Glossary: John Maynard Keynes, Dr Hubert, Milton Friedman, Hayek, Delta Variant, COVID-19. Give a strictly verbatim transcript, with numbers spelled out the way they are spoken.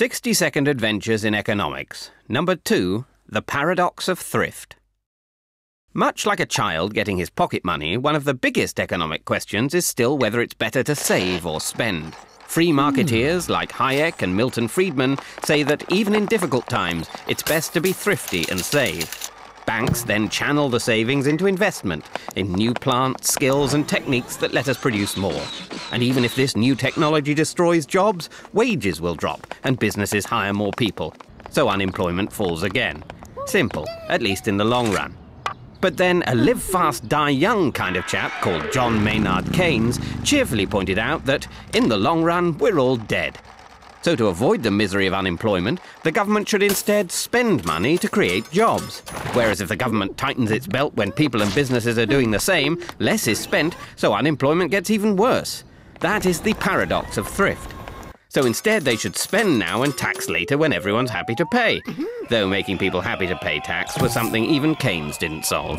sixty-second Adventures in Economics, Number two, The Paradox of Thrift. Much like a child getting his pocket money, one of the biggest economic questions is still whether it's better to save or spend. Free marketeers like Hayek and Milton Friedman say that even in difficult times, it's best to be thrifty and save. Banks then channel the savings into investment in new plants, skills and techniques that let us produce more. And even if this new technology destroys jobs, wages will drop and businesses hire more people. So unemployment falls again. Simple, at least in the long run. But then a live fast, die young kind of chap called John Maynard Keynes cheerfully pointed out that, in the long run, we're all dead. So to avoid the misery of unemployment, the government should instead spend money to create jobs. Whereas if the government tightens its belt when people and businesses are doing the same, less is spent, so unemployment gets even worse. That is the paradox of thrift. So instead they should spend now and tax later when everyone's happy to pay. Though making people happy to pay tax was something even Keynes didn't solve.